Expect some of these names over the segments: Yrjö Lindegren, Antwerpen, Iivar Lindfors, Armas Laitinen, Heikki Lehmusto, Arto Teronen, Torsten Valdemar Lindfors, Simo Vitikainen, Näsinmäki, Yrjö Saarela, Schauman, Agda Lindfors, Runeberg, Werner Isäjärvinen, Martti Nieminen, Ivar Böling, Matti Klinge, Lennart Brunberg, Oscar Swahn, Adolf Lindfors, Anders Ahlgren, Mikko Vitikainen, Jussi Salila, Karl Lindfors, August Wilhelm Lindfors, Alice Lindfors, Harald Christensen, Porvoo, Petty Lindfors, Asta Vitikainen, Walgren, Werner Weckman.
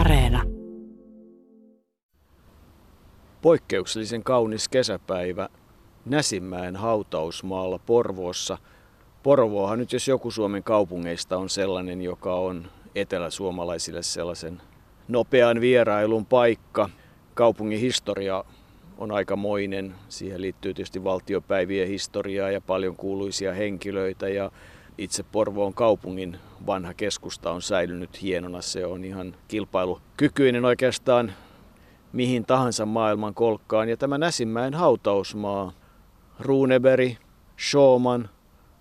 Areena. Poikkeuksellisen kaunis kesäpäivä Näsinmäen hautausmaalla Porvoossa. Porvoohan nyt jos joku Suomen kaupungeista on sellainen, joka on eteläsuomalaisille sellaisen nopean vierailun paikka. Kaupungin historia on aikamoinen. Siihen liittyy tietysti valtiopäivien historiaa ja paljon kuuluisia henkilöitä. Ja itse Porvoon kaupungin vanha keskusta on säilynyt hienona. Se on ihan kilpailukykyinen oikeastaan mihin tahansa maailman kolkkaan. Ja tämä Näsinmäen hautausmaa, Runeberg, Schauman,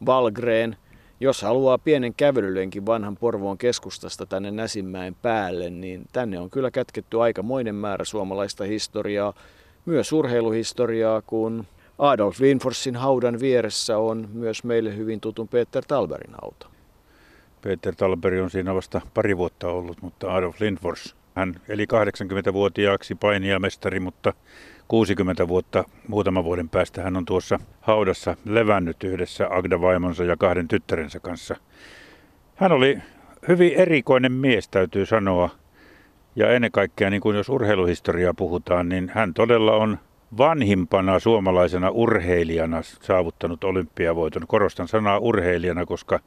Walgren. Jos haluaa pienen kävelylenkin vanhan Porvoon keskustasta tänne Näsinmäen päälle, niin tänne on kyllä kätketty aikamoinen määrä suomalaista historiaa, myös urheiluhistoriaa, kun Adolf Lindforsin haudan vieressä on myös meille hyvin tutun Peter Tallbergin hauta. Peter Tallberg on siinä vasta pari vuotta ollut, mutta Adolf Lindfors, hän eli 80-vuotiaaksi painijamestari, mutta 60 vuotta muutaman vuoden päästä hän on tuossa haudassa levännyt yhdessä Agda vaimonsa ja kahden tyttärensä kanssa. Hän oli hyvin erikoinen mies, täytyy sanoa. Ja ennen kaikkea, niin kuin jos urheiluhistoriaa puhutaan, niin hän todella on vanhimpana suomalaisena urheilijana saavuttanut olympiavoiton. Korostan sanaa urheilijana, koska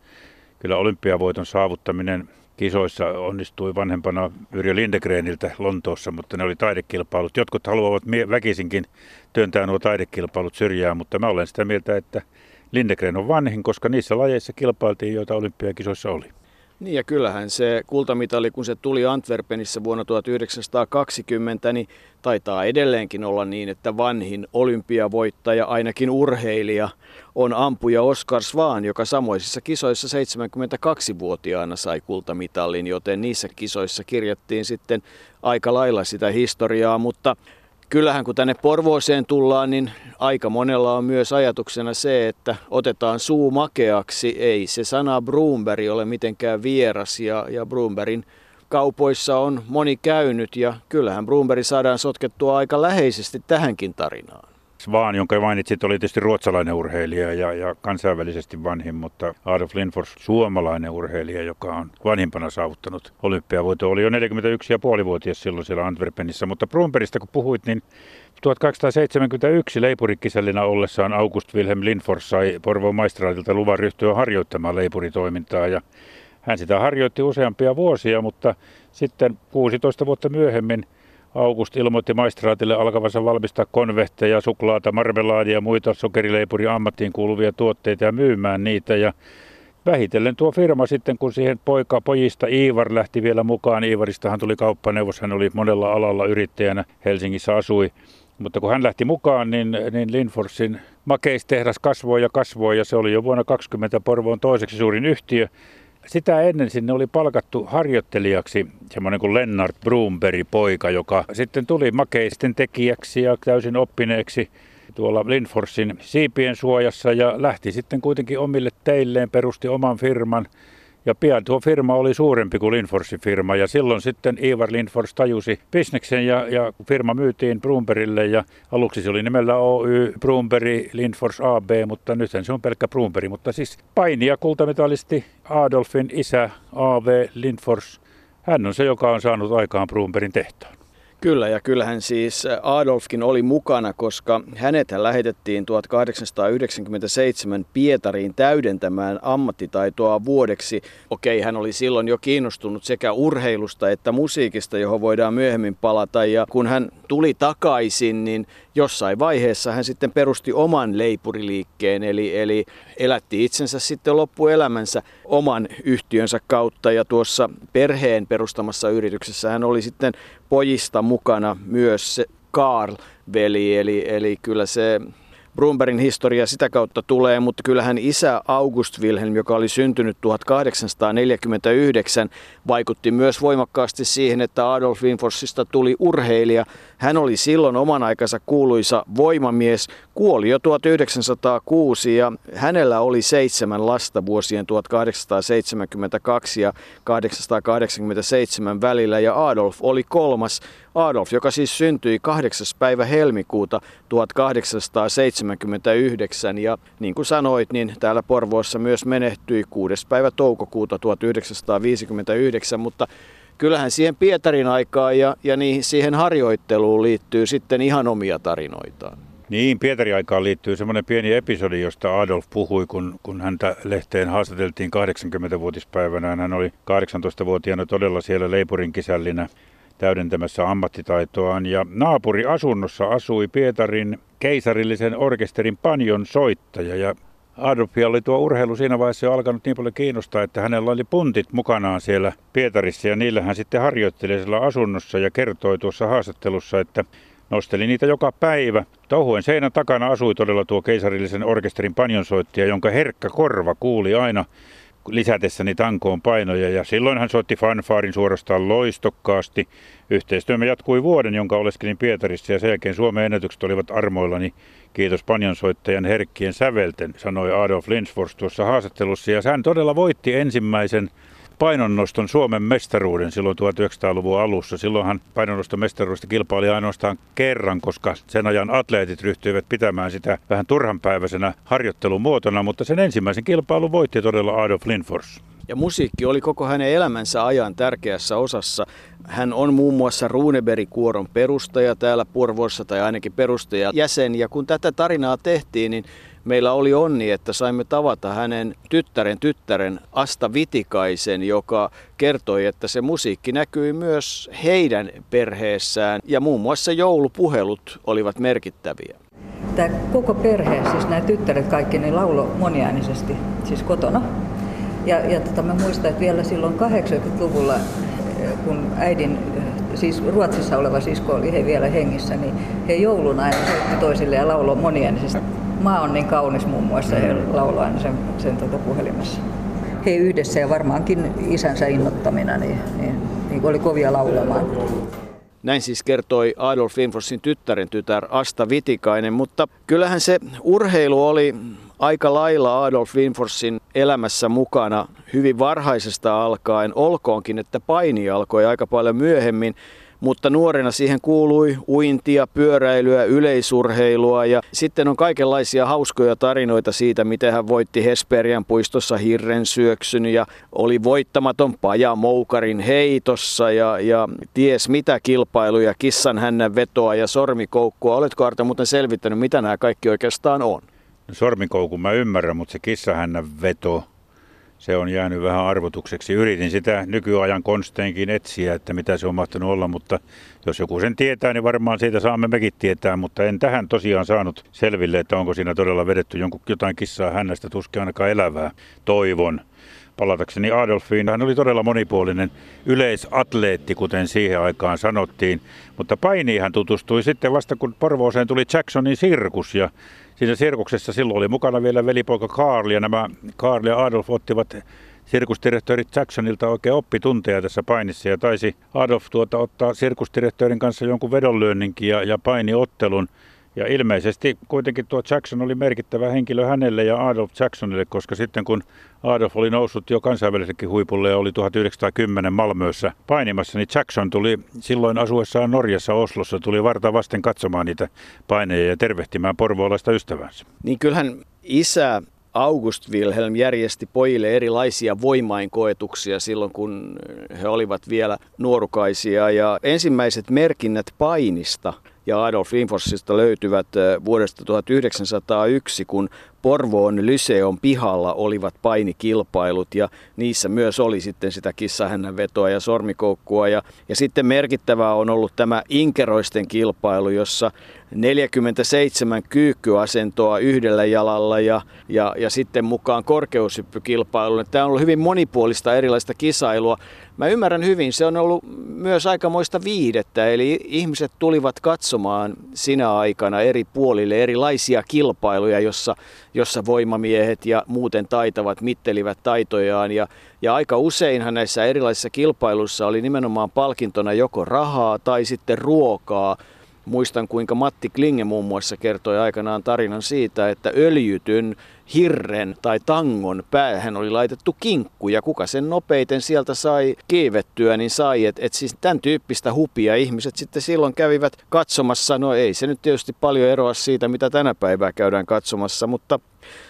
kyllä olympiavoiton saavuttaminen kisoissa onnistui vanhempana Yrjö Lindegreniltä Lontoossa, mutta ne oli taidekilpailut. Jotkut haluavat väkisinkin työntää nuo taidekilpailut syrjään, mutta mä olen sitä mieltä, että Lindegren on vanhin, koska niissä lajeissa kilpailtiin, joita olympiakisoissa oli. Niin ja kyllähän se kultamitali, kun se tuli Antwerpenissä vuonna 1920, niin taitaa edelleenkin olla niin, että vanhin olympiavoittaja, ainakin urheilija, on ampuja Oscar Swahn, joka samoisissa kisoissa 72-vuotiaana sai kultamitalin, joten niissä kisoissa kirjattiin sitten aika lailla sitä historiaa, mutta kyllähän kun tänne Porvooseen tullaan, niin aika monella on myös ajatuksena se, että otetaan suu makeaksi. Ei se sana Brunberg ole mitenkään vieras ja Brunbergin kaupoissa on moni käynyt ja kyllähän Brunberg saadaan sotkettua aika läheisesti tähänkin tarinaan. Swahn, jonka mainitsit, oli tietysti ruotsalainen urheilija ja kansainvälisesti vanhin, mutta Adolf Lindfors, suomalainen urheilija, joka on vanhimpana saavuttanut olympiavoiton, oli jo 41,5-vuotias silloin siellä Antwerpenissä. Mutta Brunbergista kun puhuit, niin 1871 leipurikisällinä ollessaan August Wilhelm Lindfors sai Porvoon maistraatilta luvan ryhtyä harjoittamaan leipuritoimintaa ja hän sitä harjoitti useampia vuosia, mutta sitten 16 vuotta myöhemmin August ilmoitti maistraatille alkavansa valmistaa konvehteja, suklaata, marmelaadia ja muita sokerileipurin ammattiin kuuluvia tuotteita ja myymään niitä. Ja vähitellen tuo firma sitten, kun siihen pojista Iivar lähti vielä mukaan. Iivaristahan tuli kauppaneuvos, hän oli monella alalla yrittäjänä, Helsingissä asui. Mutta kun hän lähti mukaan, niin Lindforsin makeistehdas kasvoi ja se oli jo vuonna 2020 Porvoon toiseksi suurin yhtiö. Sitä ennen sinne oli palkattu harjoittelijaksi semmoinen kuin Lennart Brunberg poika, joka sitten tuli makeisten tekijäksi ja täysin oppineeksi tuolla Lindforsin siipien suojassa ja lähti sitten kuitenkin omille teilleen, perusti oman firman ja pian tuo firma oli suurempi kuin Lindforsin firma ja silloin sitten Iivar Lindfors tajusi bisneksen ja firma myytiin Brunbergille ja aluksi se oli nimellä Oy Brunberg Lindfors AB, mutta nythän se on pelkkä Brunberg, mutta siis painija kultamitalisti Adolfin isä A.V. Lindfors, hän on se, joka on saanut aikaan Brunbergin tehtaan. Kyllä, ja kyllähän siis Adolfkin oli mukana, koska hänet lähetettiin 1897 Pietariin täydentämään ammattitaitoa vuodeksi. Okei, hän oli silloin jo kiinnostunut sekä urheilusta että musiikista, johon voidaan myöhemmin palata. Ja kun hän tuli takaisin, niin jossain vaiheessa hän sitten perusti oman leipuriliikkeen, eli elätti itsensä sitten loppuelämänsä oman yhtiönsä kautta. Ja tuossa perheen perustamassa yrityksessä hän oli sitten pojista mukana myös se Karl-veli, eli kyllä se Brunbergin historia sitä kautta tulee, mutta kyllähän isä August Wilhelm, joka oli syntynyt 1849, vaikutti myös voimakkaasti siihen, että Adolf Lindforsista tuli urheilija. Hän oli silloin oman aikansa kuuluisa voimamies, kuoli jo 1906 ja hänellä oli 7 lasta vuosien 1872 ja 1887 välillä ja Adolf oli 3. Adolf, joka siis syntyi 8. päivä helmikuuta 1879 ja niin kuin sanoit, niin täällä Porvoossa myös menehtyi 6. päivä toukokuuta 1959, mutta kyllähän siihen Pietarin aikaan ja siihen harjoitteluun liittyy sitten ihan omia tarinoitaan. Niin, Pietarin aikaan liittyy semmoinen pieni episodi, josta Adolf puhui, kun häntä lehteen haastateltiin 80-vuotispäivänä. Hän oli 18-vuotiaana todella siellä Leipurin kisällinä täydentämässä ammattitaitoaan. Ja naapuriasunnossa asui Pietarin keisarillisen orkesterin panjon soittaja. Ja Adolfia oli tuo urheilu siinä vaiheessa jo alkanut niin paljon kiinnostaa, että hänellä oli puntit mukanaan siellä Pietarissa. Ja niillä hän sitten harjoitteli siellä asunnossa ja kertoi tuossa haastattelussa, että nosteli niitä joka päivä. Touhuen seinän takana asui todella tuo keisarillisen orkesterin panjonsoittaja, jonka herkkä korva kuuli aina lisätessäni tankoon painoja. Ja silloin hän soitti fanfaarin suorastaan loistokkaasti. Yhteistyömme jatkui vuoden, jonka oleskelin Pietarissa, ja sen jälkeen Suomen ennätykset olivat armoillani. Kiitos panjonsoittajan herkkien sävelten, sanoi Adolf Lindfors tuossa haastattelussa. Ja hän todella voitti ensimmäisen painonnoston Suomen mestaruuden silloin 1900-luvun alussa. Silloinhan painonnoston mestaruudesta kilpaili ainoastaan kerran, koska sen ajan atleetit ryhtyivät pitämään sitä vähän turhanpäiväisenä harjoittelumuotona, mutta sen ensimmäisen kilpailun voitti todella Adolf Lindfors. Ja musiikki oli koko hänen elämänsä ajan tärkeässä osassa. Hän on muun muassa Runeberg-kuoron perustaja täällä Porvoossa, tai ainakin perustajajäsen. Ja kun tätä tarinaa tehtiin, niin meillä oli onni, että saimme tavata hänen tyttären Asta Vitikaisen, joka kertoi, että se musiikki näkyi myös heidän perheessään. Ja muun muassa joulupuhelut olivat merkittäviä. Tämä koko perhe, siis nämä tyttäret kaikki, ne lauloi moniäänisesti, siis kotona. Ja mä muistan, että vielä silloin 80-luvulla, kun äidin, siis Ruotsissa oleva sisko oli he vielä hengissä, niin he jouluna aina soitti toisille ja lauloi moniäänisesti. Maa on niin kaunis muun muassa, he lauloi aina sen puhelimessa. He yhdessä ja varmaankin isänsä innoittamina niin oli kovia laulamaan. Näin siis kertoi Adolf Lindforsin tyttären Asta Vitikainen, mutta kyllähän se urheilu oli aika lailla Adolf Lindforsin elämässä mukana hyvin varhaisesta alkaen, olkoonkin, että paini alkoi aika paljon myöhemmin, mutta nuorena siihen kuului uintia, pyöräilyä, yleisurheilua ja sitten on kaikenlaisia hauskoja tarinoita siitä, miten hän voitti Hesperian puistossa hirrensyöksyn ja oli voittamaton pajamoukarin heitossa ja ties mitä kilpailuja, kissan hännän vetoa ja sormikoukkoa. Oletko Arto muuten selvittänyt, mitä nämä kaikki oikeastaan on? Sormikoukun mä ymmärrän, mutta se kissahännän veto, se on jäänyt vähän arvotukseksi. Yritin sitä nykyajan konsteinkin etsiä, että mitä se on mahtanut olla, mutta jos joku sen tietää, niin varmaan siitä saamme mekin tietää, mutta en tähän tosiaan saanut selville, että onko siinä todella vedetty jotain kissaa hännästä, tuskin ainakaan elävää. Toivon. Palatakseni Adolfiin, hän oli todella monipuolinen yleisatleetti, kuten siihen aikaan sanottiin, mutta painiin hän tutustui sitten vasta, kun Porvooseen tuli Jacksonin sirkus ja siinä sirkuksessa silloin oli mukana vielä velipoika Karl ja nämä Karl ja Adolf ottivat sirkusdirektöörit Jacksonilta oikein oppitunteja tässä painissa ja taisi Adolf ottaa sirkusdirektöörin kanssa jonkun vedonlyönninkin ja painiottelun. Ja ilmeisesti kuitenkin tuo Jackson oli merkittävä henkilö hänelle ja Adolf Jacksonille, koska sitten kun Adolf oli noussut jo kansainvälisellekin huipulle ja oli 1910 Malmössä painimassa, niin Jackson tuli silloin asuessaan Norjassa Oslossa, tuli varta vasten katsomaan niitä paineja ja tervehtimään porvoolaista ystävänsä. Niin kyllähän isä August Wilhelm järjesti pojille erilaisia voimainkoetuksia silloin, kun he olivat vielä nuorukaisia ja ensimmäiset merkinnät painista ja Adolf Lindforsista löytyvät vuodesta 1901, kun Porvoon Lyseon pihalla olivat painikilpailut ja niissä myös oli sitten sitä kissahännänvetoa ja sormikoukkua. Ja sitten merkittävää on ollut tämä inkeroisten kilpailu, jossa 47 kyykkyasentoa yhdellä jalalla ja sitten mukaan korkeushyppykilpailuun. Tämä on ollut hyvin monipuolista erilaista kisailua. Mä ymmärrän hyvin, se on ollut myös aikamoista viihdettä, eli ihmiset tulivat katsomaan sinä aikana eri puolille erilaisia kilpailuja, jossa voimamiehet ja muuten taitavat mittelivät taitojaan. Ja aika useinhan näissä erilaisissa kilpailuissa oli nimenomaan palkintona joko rahaa tai sitten ruokaa. Muistan, kuinka Matti Klinge muun muassa kertoi aikanaan tarinan siitä, että öljytyn hirren tai tangon päähän oli laitettu kinkku ja kuka sen nopeiten sieltä sai kiivettyä, niin sai. Et siis tämän tyyppistä hupia ihmiset sitten silloin kävivät katsomassa. No ei se nyt tietysti paljon eroa siitä, mitä tänä päivää käydään katsomassa, mutta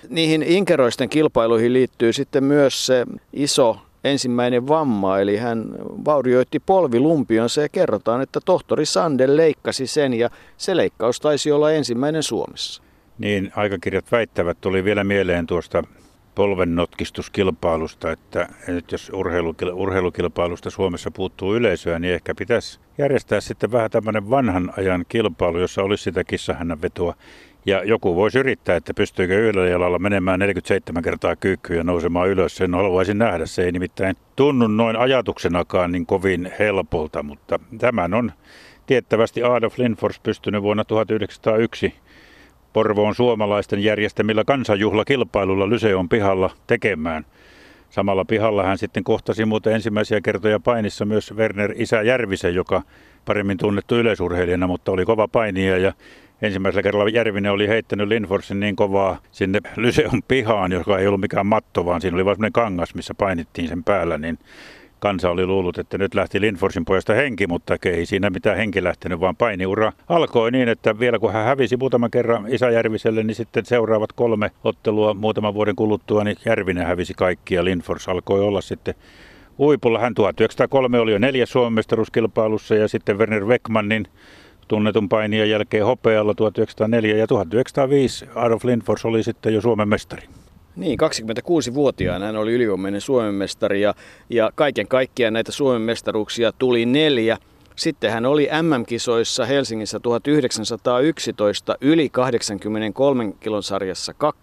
niihin inkeroisten kilpailuihin liittyy sitten myös se iso ensimmäinen vamma, eli hän vaurioitti polvilumpionsa ja kerrotaan, että tohtori Sandel leikkasi sen ja se leikkaus taisi olla ensimmäinen Suomessa. Niin, aikakirjat väittävät, tuli vielä mieleen tuosta polvennotkistuskilpailusta, että nyt jos urheilukilpailusta Suomessa puuttuu yleisöä, niin ehkä pitäisi järjestää sitten vähän tämmöinen vanhan ajan kilpailu, jossa olisi sitä kissahännänvetoa. Ja joku voisi yrittää, että pystyykö yhdellä jalalla menemään 47 kertaa kyykkyyn ja nousemaan ylös. Sen haluaisin nähdä. Se ei nimittäin tunnu noin ajatuksenakaan niin kovin helpolta, mutta tämän on tiettävästi Adolf Lindfors pystynyt vuonna 1901 Porvoon suomalaisten järjestämillä kansanjuhlakilpailulla Lyseon pihalla tekemään. Samalla pihalla hän sitten kohtasi muuten ensimmäisiä kertoja painissa myös Werner Isäjärvisen, joka paremmin tunnettu yleisurheilijana, mutta oli kova painija ja ensimmäisellä kerralla Järvinen oli heittänyt Lindforsin niin kovaa sinne Lyseon pihaan, joka ei ollut mikään matto, vaan siinä oli vain semmoinen kangas, missä painittiin sen päällä, niin kansa oli luullut, että nyt lähti Lindforsin pojasta henki, mutta ei siinä mitään henki lähtenyt, vaan painiura alkoi niin, että vielä kun hän hävisi muutaman kerran Isäjärviselle, niin sitten seuraavat 3 ottelua muutaman vuoden kuluttua, niin Järvinen hävisi kaikki ja Lindfors alkoi olla sitten huipulla. Hän 1903 oli jo 4 Suomen mestaruuskilpailussa ja sitten Werner Weckmanin tunnetun painijan jälkeen hopealla 1904 ja 1905 Adolf Lindfors oli sitten jo Suomen mestari. Niin, 26-vuotiaana hän oli ylivoimainen Suomen mestari ja kaiken kaikkiaan näitä Suomen mestaruuksia tuli 4. Sitten hän oli MM-kisoissa Helsingissä 1911 yli 83 kilon sarjassa 2.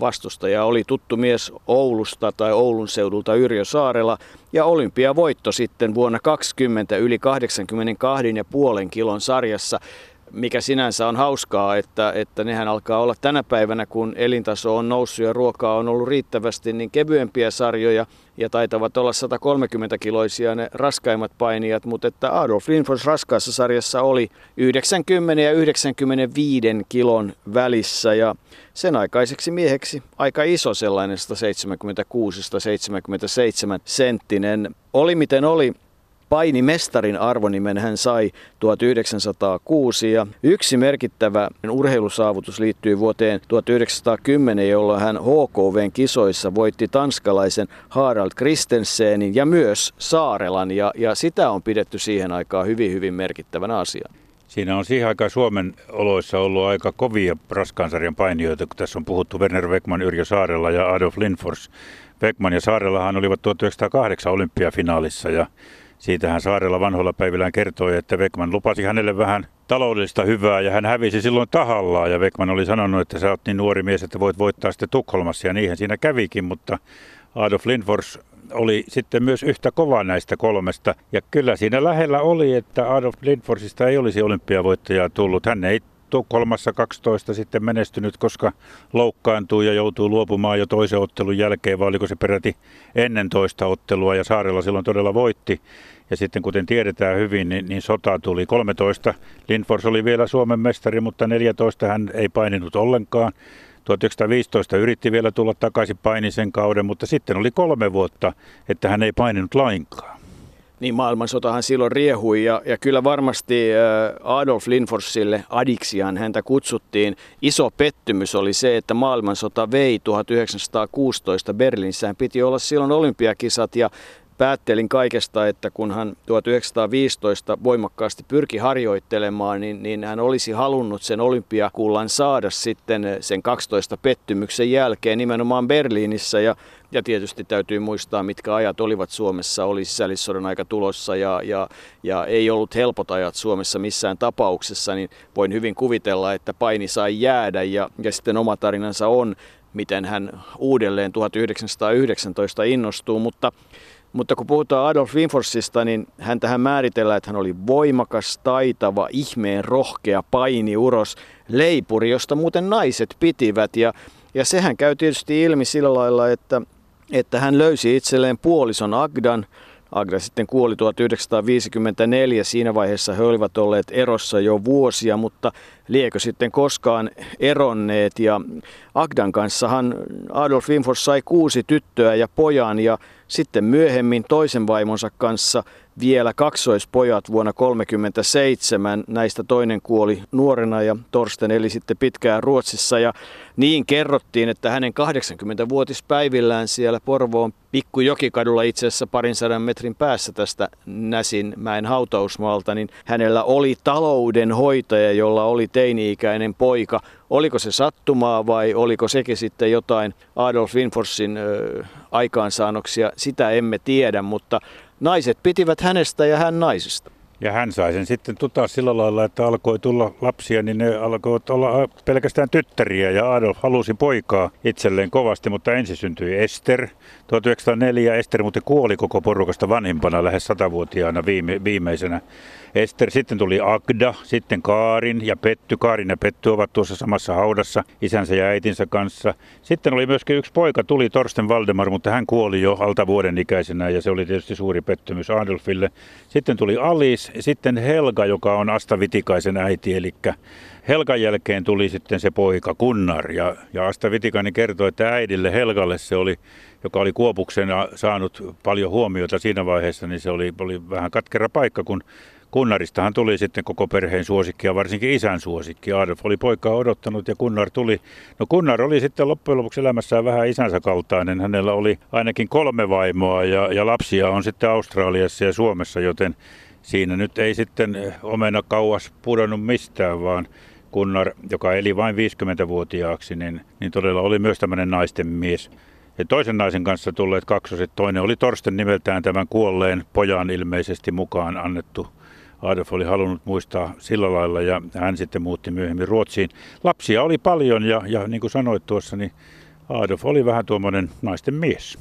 Vastustaja oli tuttu mies Oulusta tai Oulun seudulta Yrjö Saarela ja olympiavoitto sitten vuonna 2020 yli 82,5 kilon sarjassa. Mikä sinänsä on hauskaa, että nehän alkaa olla tänä päivänä, kun elintaso on noussut ja ruokaa on ollut riittävästi, niin kevyempiä sarjoja ja taitavat olla 130-kiloisia ne raskaimmat painijat, mutta että Adolf Lindfors raskaassa sarjassa oli 90 ja 95 kilon välissä ja sen aikaiseksi mieheksi aika iso sellainen 176-177 senttinen. Oli miten oli. Painimestarin arvonimen hän sai 1906 ja yksi merkittävä urheilusaavutus liittyy vuoteen 1910, jolloin hän HKV:n kisoissa voitti tanskalaisen Harald Christensenin ja myös Saarelan ja sitä on pidetty siihen aikaan hyvin, hyvin merkittävänä asiana. Siinä on siihen aikaan Suomen oloissa ollut aika kovia raskaansarjan painijoita, kun tässä on puhuttu Werner Weckman, Yrjö Saarela ja Adolf Lindfors. Weckman ja Saarelahan olivat 1908 olympiafinaalissa ja siitähän Saarela vanhoilla päivillään kertoi, että Weckman lupasi hänelle vähän taloudellista hyvää ja hän hävisi silloin tahallaan. Ja Weckman oli sanonut, että sä oot niin nuori mies, että voit voittaa sitten Tukholmassa ja niinhän siinä kävikin, mutta Adolf Lindfors oli sitten myös yhtä kova näistä 3. Ja kyllä siinä lähellä oli, että Adolf Lindforsista ei olisi olympiavoittajaa tullut. Hän ei Tukholmassa 12 sitten menestynyt, koska loukkaantui ja joutui luopumaan jo toisen ottelun jälkeen, vai oliko se peräti ennen toista ottelua, ja Saarela silloin todella voitti. Ja sitten kuten tiedetään hyvin, niin sota tuli. 13 Lindfors oli vielä Suomen mestari, mutta 14 hän ei paininut ollenkaan. 1915 yritti vielä tulla takaisin paini sen kauden, mutta sitten oli 3 vuotta, että hän ei paininut lainkaan. Niin, maailmansotahan silloin riehui ja kyllä varmasti Adolf Lindforsille adiksiaan häntä kutsuttiin. Iso pettymys oli se, että maailmansota vei 1916 Berliinissä. Hän piti olla silloin olympiakisat ja päättelin kaikesta, että kun hän 1915 voimakkaasti pyrki harjoittelemaan, niin hän olisi halunnut sen olympiakullan saada sitten sen 12 pettymyksen jälkeen nimenomaan Berliinissä. Ja tietysti täytyy muistaa, mitkä ajat olivat Suomessa. Oli sisällissodan aika tulossa ja ei ollut helpot ajat Suomessa missään tapauksessa, niin voin hyvin kuvitella, että paini sai jäädä ja sitten oma tarinansa on, miten hän uudelleen 1919 innostuu, mutta kun puhutaan Adolf Lindforsista, niin häntähän määritellään, että hän oli voimakas, taitava, ihmeen rohkea painiuros, leipuri, josta muuten naiset pitivät. Ja sehän käy tietysti ilmi sillä lailla, että hän löysi itselleen puolison Agdan. Agda sitten kuoli 1954, siinä vaiheessa he olivat olleet erossa jo vuosia, mutta liekö sitten koskaan eronneet. Ja Agdan kanssahan Adolf Lindfors sai 6 tyttöä ja pojan ja sitten myöhemmin toisen vaimonsa kanssa vielä kaksoispojat vuonna 1937. Näistä toinen kuoli nuorena ja Torsten eli sitten pitkään Ruotsissa. Ja niin kerrottiin, että hänen 80-vuotispäivillään siellä Porvoon Pikkujokikadulla, itse asiassa 200 metrin päässä tästä Näsinmäen hautausmaalta, niin hänellä oli taloudenhoitaja, jolla oli teini-ikäinen poika. Oliko se sattumaa vai oliko sekin sitten jotain Adolf Lindforsin aikaansaannoksia, sitä emme tiedä, mutta naiset pitivät hänestä ja hän naisista. Ja hän sai sen sitten tutaa sillä lailla, että alkoi tulla lapsia, niin ne alkoivat olla pelkästään tyttäriä ja Adolf halusi poikaa itselleen kovasti, mutta ensin syntyi Ester. 1904 Ester muuten kuoli koko porukasta vanhimpana, lähes 100-vuotiaana viimeisenä. Ester, sitten tuli Agda, sitten Kaarin ja Petty. Kaarin ja Petty ovat tuossa samassa haudassa isänsä ja äitinsä kanssa. Sitten oli myöskin yksi poika, tuli Torsten Valdemar, mutta hän kuoli jo alta vuoden ikäisenä ja se oli tietysti suuri pettymys Adolfille. Sitten tuli Alice, sitten Helga, joka on Asta Vitikaisen äiti, eli Helgan jälkeen tuli sitten se poika Gunnar ja Asta Vitikainen kertoi, että äidille Helgalle se oli, joka oli kuopuksena saanut paljon huomiota siinä vaiheessa, niin se oli vähän katkera paikka, kun Gunnaristahan tuli sitten koko perheen suosikki ja varsinkin isän suosikki. Adolf oli poikaa odottanut ja Gunnar tuli. No Gunnar oli sitten loppujen lopuksi elämässään vähän isänsä kaltainen. Hänellä oli ainakin 3 vaimoa ja lapsia on sitten Australiassa ja Suomessa, joten siinä nyt ei sitten omena kauas pudonnut mistään, vaan Gunnar, joka eli vain 50-vuotiaaksi, niin todella oli myös tämmöinen naisten mies. Ja toisen naisen kanssa tulleet kaksoset, toinen oli Torsten nimeltään, tämän kuolleen pojan ilmeisesti mukaan annettu. Adolf oli halunnut muistaa sillä lailla ja hän sitten muutti myöhemmin Ruotsiin. Lapsia oli paljon ja niin kuin sanoit tuossa, niin Adolf oli vähän tuommoinen naisten mies.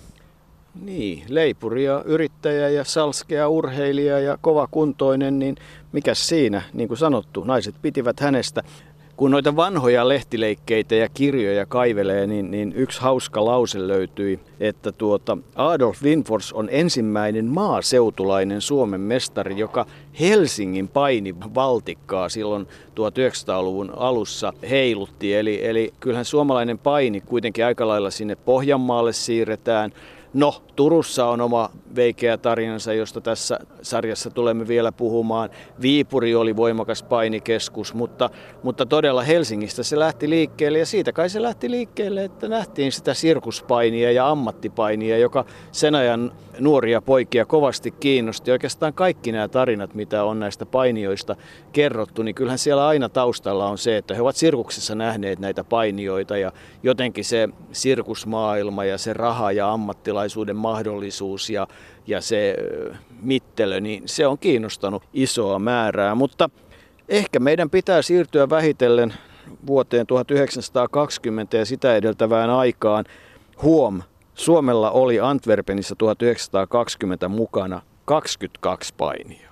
Niin, leipuri ja yrittäjä ja salskea urheilija ja kovakuntoinen, niin mikäs siinä, niin kuin sanottu, naiset pitivät hänestä. Kun noita vanhoja lehtileikkeitä ja kirjoja kaivelee, niin yksi hauska lause löytyi, että Adolf Lindfors on ensimmäinen maaseutulainen Suomen mestari, joka Helsingin painivaltikkaa silloin 1900-luvun alussa heilutti. Eli kyllähän suomalainen paini kuitenkin aika lailla sinne Pohjanmaalle siirretään. No, Turussa on oma veikeä tarinansa, josta tässä sarjassa tulemme vielä puhumaan. Viipuri oli voimakas painikeskus, mutta todella Helsingistä se lähti liikkeelle. Ja siitä kai se lähti liikkeelle, että nähtiin sitä sirkuspainia ja ammattipainia, joka sen ajan nuoria poikia kovasti kiinnosti. Oikeastaan kaikki nämä tarinat, mitä on näistä painijoista kerrottu, niin kyllähän siellä aina taustalla on se, että he ovat sirkuksessa nähneet näitä painijoita. Ja jotenkin se sirkusmaailma ja se raha ja ammattilaisuus, mahdollisuus ja se mittelö, niin se on kiinnostanut isoa määrää. Mutta ehkä meidän pitää siirtyä vähitellen vuoteen 1920 ja sitä edeltävään aikaan. Huom, Suomella oli Antwerpenissä 1920 mukana 22 painia.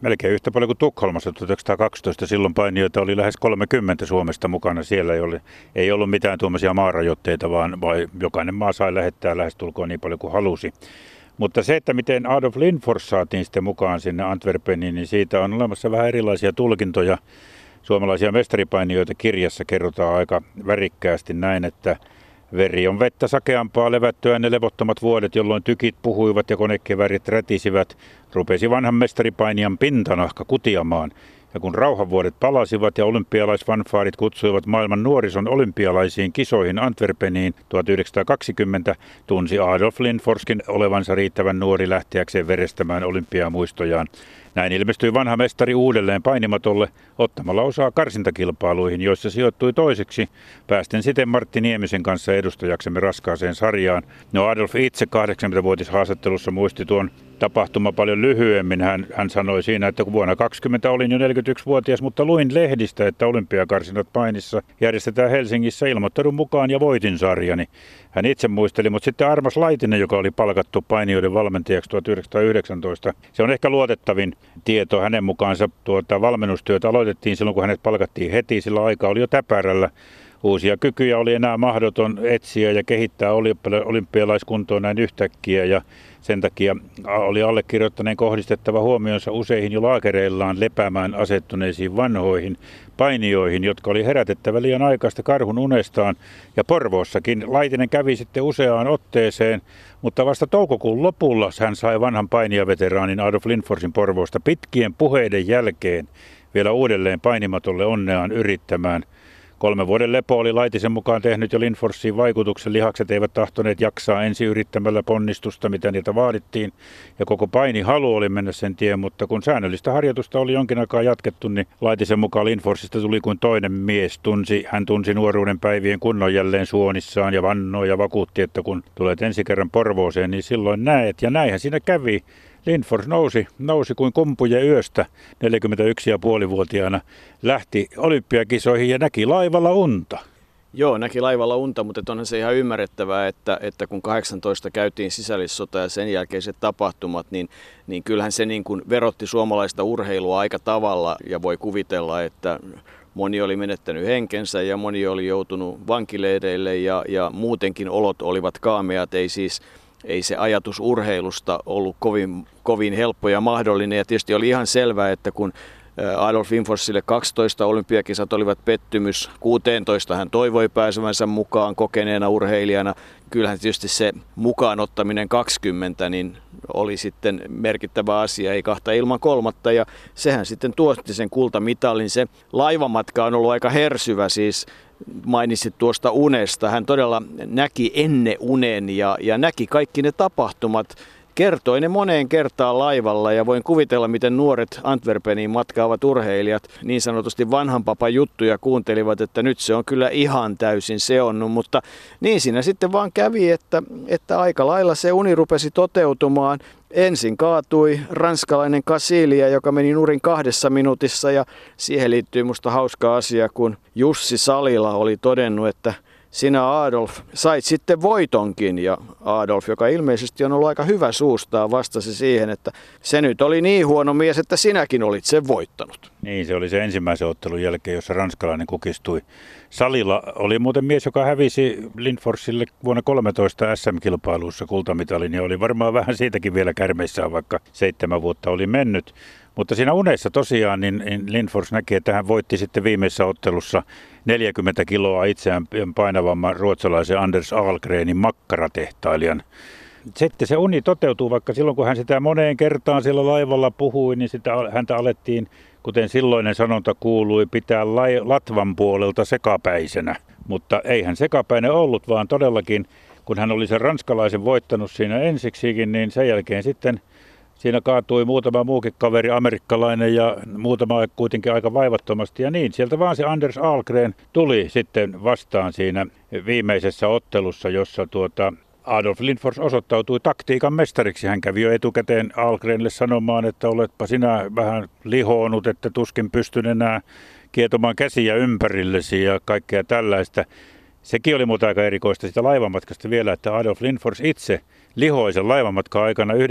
Melkein yhtä paljon kuin Tukholmassa 1912. Silloin painijoita oli lähes 30 Suomesta mukana. Siellä ei ollut mitään tuommoisia maarajoitteita, vaan jokainen maa sai lähettää lähestulkoon niin paljon kuin halusi. Mutta se, että miten Adolf Lindfors saatiin sitten mukaan sinne Antwerpeniin, niin siitä on olemassa vähän erilaisia tulkintoja. Suomalaisia mestaripainijoita kirjassa kerrotaan aika värikkäästi näin, että veri on vettä sakeampaa, levättyä ne levottomat vuodet, jolloin tykit puhuivat ja konekevärit rätisivät. Rupesi vanhan mestaripainijan pintanahka kutiamaan. Ja kun rauhanvuodet palasivat ja olympialaisfanfaarit kutsuivat maailman nuorison olympialaisiin kisoihin Antwerpeniin 1920, tunsi Adolf Lindforskin olevansa riittävän nuori lähteäkseen verestämään olympiamuistojaan. Näin ilmestyi vanha mestari uudelleen painimatolle ottamalla osaa karsintakilpailuihin, joissa sijoittui toiseksi. Päästen siten Martti Niemisen kanssa edustajaksemme raskaaseen sarjaan. No Adolf itse 80-vuotishaastattelussa muisti tuon tapahtuma paljon lyhyemmin. Hän sanoi siinä, että kun vuonna 2020 olin jo 41-vuotias, mutta luin lehdistä, että olympiakarsinat painissa järjestetään Helsingissä, ilmoittaudun mukaan ja voitin sarjani. Hän itse muisteli, mutta sitten Armas Laitinen, joka oli palkattu painijoiden valmentajaksi 1919, se on ehkä luotettavin tieto hänen mukaansa. Valmennustyöt aloitettiin silloin, kun hänet palkattiin heti, sillä aika oli jo täpärällä. Uusia kykyjä oli enää mahdoton etsiä ja kehittää olympialaiskuntoon näin yhtäkkiä, ja sen takia oli allekirjoittaneen kohdistettava huomionsa useihin jo laakereillaan lepäämään asettuneisiin vanhoihin painijoihin, jotka oli herätettävä liian aikaista karhun unestaan, ja Porvoossakin Laitinen kävi sitten useaan otteeseen, mutta vasta toukokuun lopulla hän sai vanhan painijaveteraanin Adolf Lindforsin Porvoosta pitkien puheiden jälkeen vielä uudelleen painimatolle onneaan yrittämään. 3 vuoden lepo oli Laitisen mukaan tehnyt jo Lindforsiin vaikutuksen. Lihakset eivät tahtoneet jaksaa ensi yrittämällä ponnistusta, mitä niitä vaadittiin. Ja koko painihalu oli mennä sen tien, mutta kun säännöllistä harjoitusta oli jonkin aikaa jatkettu, niin Laitisen mukaan Lindforsista tuli kuin toinen mies. Hän tunsi nuoruuden päivien kunnon jälleen suonissaan ja vannoi ja vakuutti, että kun tulet ensi kerran Porvooseen, niin silloin näet. Ja näinhän siinä kävi. Lindfors nousi kuin kumpujen yöstä. 41,5-vuotiaana lähti olympiakisoihin ja näki laivalla unta. Joo, näki laivalla unta, mutta onhan se ihan ymmärrettävää, että kun 18 käytiin sisällissota ja sen jälkeiset tapahtumat, niin kyllähän se niin kuin verotti suomalaista urheilua aika tavalla, ja voi kuvitella, että moni oli menettänyt henkensä ja moni oli joutunut vankileireille ja muutenkin olot olivat kaameat, Ei se ajatus urheilusta ollut kovin helppo ja mahdollinen, ja tietysti oli ihan selvää, että kun Adolf Lindforsille 12 olympiakisat olivat pettymys, 16 hän toivoi pääsevänsä mukaan kokeneena urheilijana. Kyllähän tietysti se mukaan ottaminen 20 niin oli sitten merkittävä asia, ei kahta ilman kolmatta, ja sehän sitten tuotti sen kultamitalin. Se laivamatka on ollut aika hersyvä, siis mainitsit tuosta unesta. Hän todella näki ennen unen ja näki kaikki ne tapahtumat. Kertoi ne moneen kertaan laivalla, ja voin kuvitella, miten nuoret Antwerpeniin matkaavat urheilijat niin sanotusti vanhanpapa juttuja kuuntelivat, että nyt se on kyllä ihan täysin seonnut, mutta niin siinä sitten vaan kävi, että aika lailla se uni rupesi toteutumaan. Ensin kaatui ranskalainen Kasilia, joka meni nurin 2 minuutissa, ja siihen liittyy musta hauska asia, kun Jussi Salila oli todennut, että sinä, Adolf, sait sitten voitonkin, ja Adolf, joka ilmeisesti on ollut aika hyvä suustaan, vastasi siihen, että se nyt oli niin huono mies, että sinäkin olit sen voittanut. Niin, se oli se ensimmäisen ottelun jälkeen, jossa ranskalainen kukistui. Salila oli muuten mies, joka hävisi Lindforsille vuonna 2013 SM-kilpailussa kultamitalin, ja oli varmaan vähän siitäkin vielä kärmeissään, vaikka 7 vuotta oli mennyt. Mutta siinä unessa tosiaan niin Lindfors näki, että hän voitti sitten viimeisessä ottelussa 40 kiloa itseään painavamman ruotsalaisen Anders Ahlgrenin makkaratehtailijan. Sitten se uni toteutuu, vaikka silloin kun hän sitä moneen kertaan siellä laivalla puhui, niin sitä häntä alettiin, kuten silloinen sanonta kuului, pitää latvan puolelta sekapäisenä. Mutta eihän sekapäinen ollut, vaan todellakin kun hän oli sen ranskalaisen voittanut siinä ensiksikin, niin sen jälkeen sitten siinä kaatui muutama muukin kaveri, amerikkalainen ja muutama kuitenkin aika vaivattomasti. Ja niin, sieltä vaan se Anders Ahlgren tuli sitten vastaan siinä viimeisessä ottelussa, jossa Adolf Lindfors osoittautui taktiikan mestariksi. Hän kävi jo etukäteen Ahlgrenille sanomaan, että oletpa sinä vähän lihoonut, että tuskin pystyn enää kietomaan käsiä ympärillesi ja kaikkea tällaista. Sekin oli muuta aika erikoista sitä laivamatkasta vielä, että Adolf Lindfors itse lihoisen laivamatkan aikana 91,5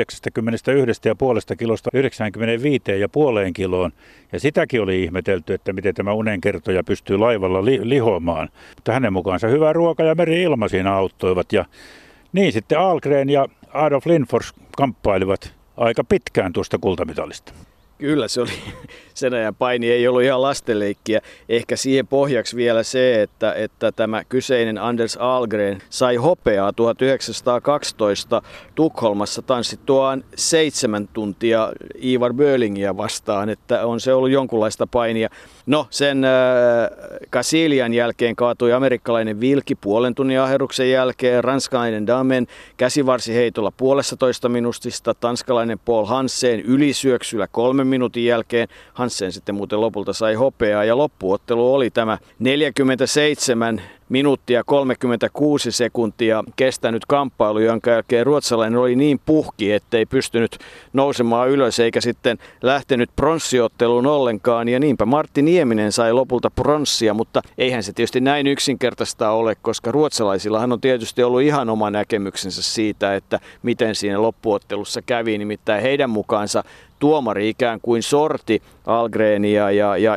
kilosta 95,5 kiloon. Ja sitäkin oli ihmetelty, että miten tämä unenkertoja pystyy laivalla lihomaan. Mutta hänen mukaansa hyvä ruoka ja meri-ilma siinä auttoivat. Ja niin sitten Ahlgren ja Adolf Lindfors kamppailivat aika pitkään tuosta kultamitalista. Kyllä se oli, sen ajan paini ei ollut ihan lastenleikkiä. Ehkä siihen pohjaksi vielä se, että tämä kyseinen Anders Ahlgren sai hopeaa 1912 Tukholmassa tanssittuaan 7 tuntia Ivar Bölingiä vastaan, että on se ollut jonkunlaista painia. No, sen Kasilian jälkeen kaatui amerikkalainen Vilki 1,5 tunnin aherruksen jälkeen, ranskalainen Damen käsivarsiheitolla 1,5 minuutista, tanskalainen Paul Hansen ylisyöksyllä 3 minuutin jälkeen. Hansen sitten muuten lopulta sai hopeaa, ja loppuottelu oli tämä 47 minuuttia 36 sekuntia kestänyt kamppailu, jonka jälkeen ruotsalainen oli niin puhki, ettei pystynyt nousemaan ylös eikä sitten lähtenyt pronssiotteluun ollenkaan. Ja niinpä Martti Nieminen sai lopulta pronssia, mutta eihän se tietysti näin yksinkertaista ole, koska ruotsalaisillahan on tietysti ollut ihan oma näkemyksensä siitä, että miten siinä loppuottelussa kävi. Nimittäin heidän mukaansa tuomari ikään kuin sorti Ahlgrenia,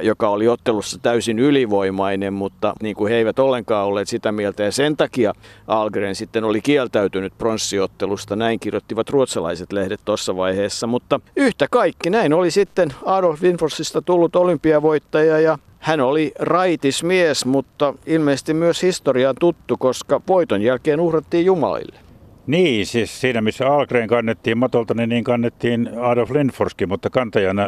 joka oli ottelussa täysin ylivoimainen, mutta niin kuin he eivät ollenkaan olleet sitä mieltä. Ja sen takia Ahlgren sitten oli kieltäytynyt pronssiottelusta. Näin kirjoittivat ruotsalaiset lehdet tuossa vaiheessa. Mutta yhtä kaikki näin oli sitten Adolf Lindforsista tullut olympiavoittaja ja hän oli raitis mies, mutta ilmeisesti myös historiaan tuttu, koska voiton jälkeen uhrattiin jumalille. Niin, siis siinä missä Ahlgren kannettiin matolta, niin kannettiin Adolf Lindforskin, mutta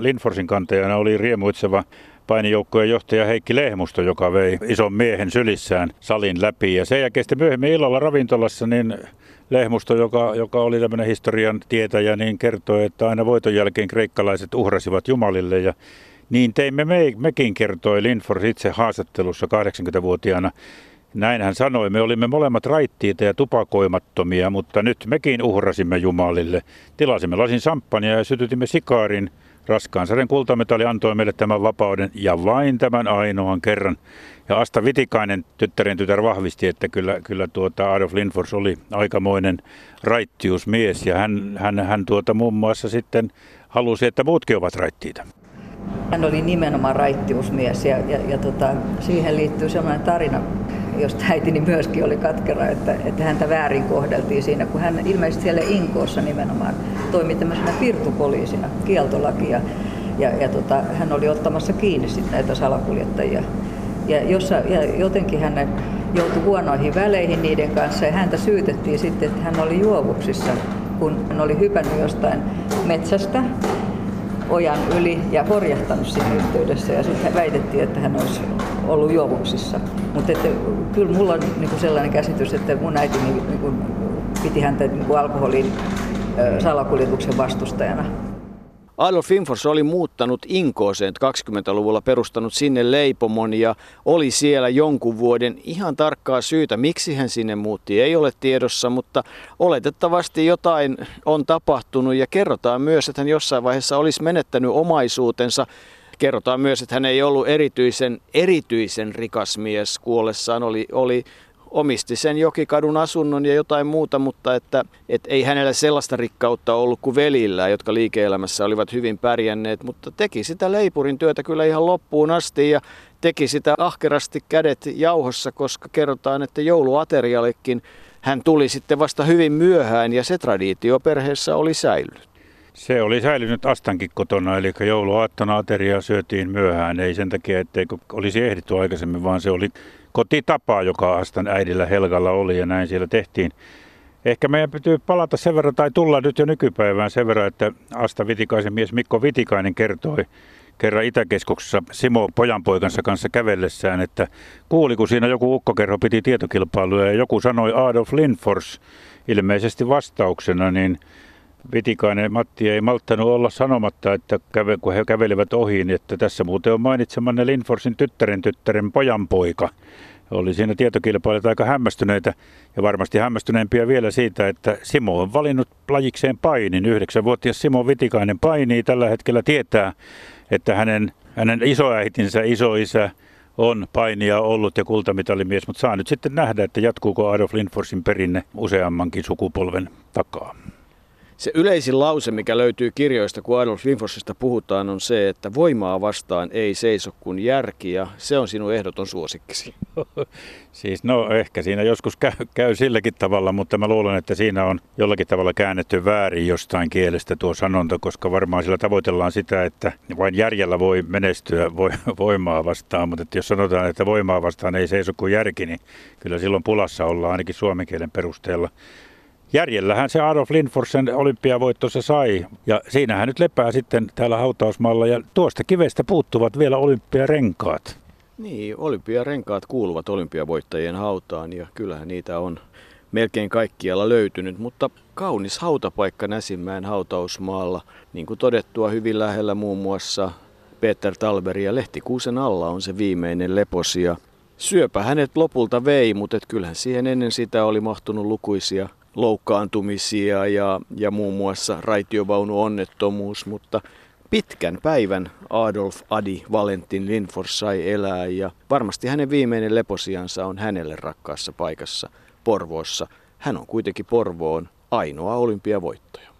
Lindforsin kantajana oli riemuitseva painijoukkojen johtaja Heikki Lehmusto, joka vei ison miehen sylissään salin läpi. Ja sen jälkeen myöhemmin illalla ravintolassa niin Lehmusto, joka oli tämmöinen historian tietäjä, niin kertoi, että aina voiton jälkeen kreikkalaiset uhrasivat jumalille ja niin teimme mekin, kertoi Lindfors itse haastattelussa 80-vuotiaana. Näin hän sanoi, me olimme molemmat raittiita ja tupakoimattomia, mutta nyt mekin uhrasimme jumalille. Tilasimme lasin samppania ja sytytimme sikaarin. Raskaansarjan kultametalli antoi meille tämän vapauden ja vain tämän ainoan kerran. Ja Asta Vitikainen, tyttären tytär, vahvisti, että kyllä Adolf Lindfors oli aikamoinen raittiusmies. Ja hän muun muassa sitten halusi, että muutkin ovat raittiita. Hän oli nimenomaan raittiusmies ja siihen liittyy sellainen tarina, josta äitini myöskin oli katkera, että häntä väärin kohdeltiin siinä, kun hän ilmeisesti siellä Inkoossa nimenomaan toimi tämmöisenä pirtupoliisina, kieltolakia, ja hän oli ottamassa kiinni sitten näitä salakuljettajia. Ja jotenkin hän joutui huonoihin väleihin niiden kanssa ja häntä syytettiin sitten, että hän oli juovuksissa, kun hän oli hypännyt jostain metsästä ojan yli ja horjahtanut siinä yhteydessä ja sitten väitettiin, että hän olisi ollut juovuksissa. Mutta kyllä mulla on niinku sellainen käsitys, että mun äiti niinku piti häntä niinku alkoholin salakuljetuksen vastustajana. Adolf Lindfors oli muuttanut Inkooseen 20-luvulla, perustanut sinne leipomon ja oli siellä jonkun vuoden. Ihan tarkkaa syytä, miksi hän sinne muutti, ei ole tiedossa, mutta oletettavasti jotain on tapahtunut ja kerrotaan myös, että hän jossain vaiheessa olisi menettänyt omaisuutensa. Kerrotaan myös, että hän ei ollut erityisen rikas mies kuollessaan, omisti sen Jokikadun asunnon ja jotain muuta, mutta että ei hänellä sellaista rikkautta ollut kuin velillä, jotka liike-elämässä olivat hyvin pärjänneet, mutta teki sitä leipurin työtä kyllä ihan loppuun asti ja teki sitä ahkerasti kädet jauhossa, koska kerrotaan, että jouluateriallekin hän tuli sitten vasta hyvin myöhään ja se traditio perheessä oli säilynyt. Se oli säilynyt Astankin kotona, eli jouluaattona ateriaa syötiin myöhään, ei sen takia, etteikö olisi ehditty aikaisemmin, vaan se oli kotitapa, joka Astan äidillä Helgalla oli ja näin siellä tehtiin. Ehkä meidän pitää palata sen verran, tai tulla nyt jo nykypäivään sen verran, että Asta Vitikaisen mies Mikko Vitikainen kertoi kerran Itäkeskuksessa Simo pojanpoikansa kanssa kävellessään, että kuuli, kun siinä joku ukkokerho piti tietokilpailuja ja joku sanoi Adolf Lindfors ilmeisesti vastauksena, niin Vitikainen Matti ei malttanut olla sanomatta, että kun he kävelivät ohi, että tässä muuten on mainitsemanne Lindforsin tyttären pojanpoika. Oli siinä tietokilpailijat aika hämmästyneitä ja varmasti hämmästyneempiä vielä siitä, että Simo on valinnut lajikseen painin. 9-vuotias Simo Vitikainen painii tällä hetkellä, tietää, että hänen isoäitinsä isoisä on painija ollut ja kultamitalimies, mutta saa nyt sitten nähdä, että jatkuuko Adolf Lindforsin perinne useammankin sukupolven takaa. Se yleisin lause, mikä löytyy kirjoista, kun Adolf Lindforsista puhutaan, on se, että voimaa vastaan ei seiso kuin järki, ja se on sinun ehdoton suosikkisi. Siis no ehkä siinä joskus käy silläkin tavalla, mutta mä luulen, että siinä on jollakin tavalla käännetty väärin jostain kielestä tuo sanonta, koska varmaan sillä tavoitellaan sitä, että vain järjellä voi menestyä voimaa vastaan, mutta että jos sanotaan, että voimaa vastaan ei seiso kuin järki, niin kyllä silloin pulassa ollaan ainakin suomen kielen perusteella. Järjellähän se Adolf Lindforsen olympiavoittonsa sai ja siinähän nyt lepää sitten täällä hautausmaalla ja tuosta kivestä puuttuvat vielä olympiarenkaat. Niin, olympiarenkaat kuuluvat olympiavoittajien hautaan ja kyllähän niitä on melkein kaikkialla löytynyt, mutta kaunis hautapaikka Näsinmäen hautausmaalla, niin kuin todettua hyvin lähellä muun muassa Peter Tallberg ja lehtikuusen alla on se viimeinen leposia. Syöpä hänet lopulta vei, mutta kyllähän siihen ennen sitä oli mahtunut lukuisia loukkaantumisia ja muun muassa raitiovaunuonnettomuus, mutta pitkän päivän Adolf Adi Valentin Lindfors sai elää ja varmasti hänen viimeinen leposiansa on hänelle rakkaassa paikassa Porvoossa. Hän on kuitenkin Porvoon ainoa olympiavoittaja.